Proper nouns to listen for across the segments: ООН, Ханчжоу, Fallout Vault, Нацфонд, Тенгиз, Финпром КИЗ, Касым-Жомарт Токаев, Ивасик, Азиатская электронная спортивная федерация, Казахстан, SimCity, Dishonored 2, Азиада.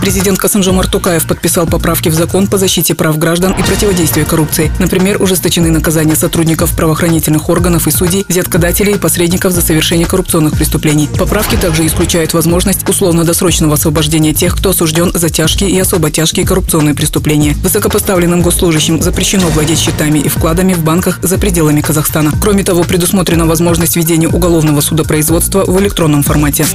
Президент Касым-Жомарт Токаев подписал поправки в закон по защите прав граждан и противодействию коррупции. Например, ужесточены наказания сотрудников правоохранительных органов и судей, взяткодателей и посредников за совершение коррупционных преступлений. Поправки также исключают возможность условно-досрочного освобождения тех, кто осужден за тяжкие и особо тяжкие коррупционные преступления. Высокопоставленным госслужащим запрещено владеть счетами и вкладами в банках за пределами Казахстана. Кроме того, предусмотрена возможность ведения уголовного судопроизводства в электронном формате.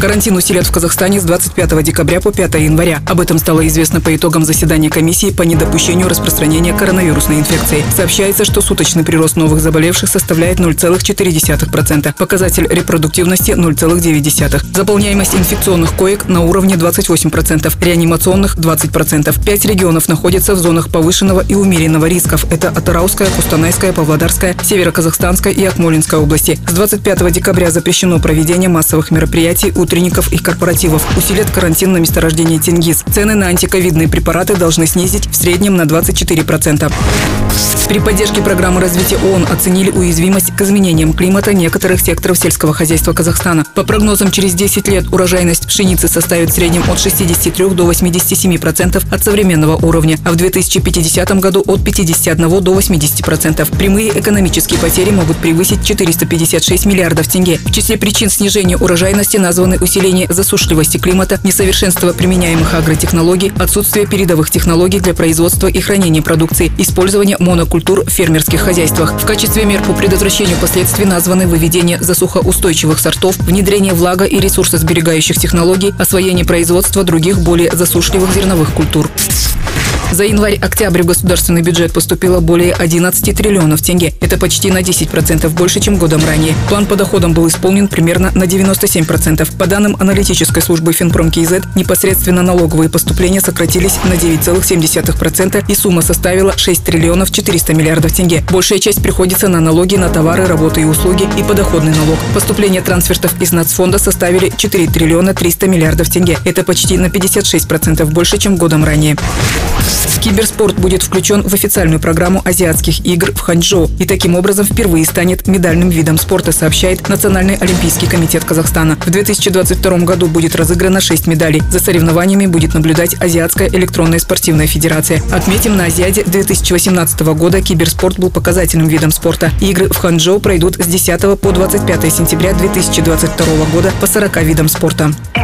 Карантин усилят в Казахстане с 25 декабря по 5 января. Об этом стало известно по итогам заседания комиссии по недопущению распространения коронавирусной инфекции. Сообщается, что суточный прирост новых заболевших составляет 0,4%, показатель репродуктивности – 0,9%. Заполняемость инфекционных коек на уровне 28%, реанимационных – 20%. 5 регионов находятся в зонах повышенного и умеренного рисков. Это Атырауская, Кустанайская, Павлодарская, Североказахстанская и Акмолинская области. С 25 декабря запрещено проведение массовых мероприятий, утренников и корпоративов. Усилят карантин на месторождении Тенгиз. Цены на антиковидные препараты должны снизить в среднем на 24%. При поддержке программы развития ООН оценили уязвимость к изменениям климата некоторых секторов сельского хозяйства Казахстана. По прогнозам, через 10 лет урожайность пшеницы составит в среднем от 63 до 87% от современного уровня, а в 2050 году от 51 до 80%. Прямые экономические потери могут превысить 456 миллиардов тенге. В числе причин снижения урожайности названы усиление засушливости климата, несовершенство применяемых агротехнологий, отсутствие передовых технологий для производства и хранения продукции, использование монокультур в фермерских хозяйствах. В качестве мер по предотвращению последствий названы выведение засухоустойчивых сортов, внедрение влага- и ресурсосберегающих технологий, освоение производства других более засушливых зерновых культур. За январь-октябрь в государственный бюджет поступило более 11 триллионов тенге. Это почти на 10% больше, чем годом ранее. План по доходам был исполнен примерно на 97%. По данным аналитической службы Финпром КИЗ, непосредственно налоговые поступления сократились на 9,7% и сумма составила 6 триллионов 400 миллиардов тенге. Большая часть приходится на налоги на товары, работы и услуги и подоходный налог. Поступления трансфертов из Нацфонда составили 4 триллиона 300 миллиардов тенге. Это почти на 56% больше, чем годом ранее. Киберспорт будет включен в официальную программу Азиатских игр в Ханчжоу и таким образом впервые станет медальным видом спорта, сообщает Национальный олимпийский комитет Казахстана. В 2022 году будет разыграно 6 медалей. За соревнованиями будет наблюдать Азиатская электронная спортивная федерация. Отметим, на Азиаде 2018 года киберспорт был показательным видом спорта. Игры в Ханчжоу пройдут с 10 по 25 сентября 2022 года по 40 видам спорта.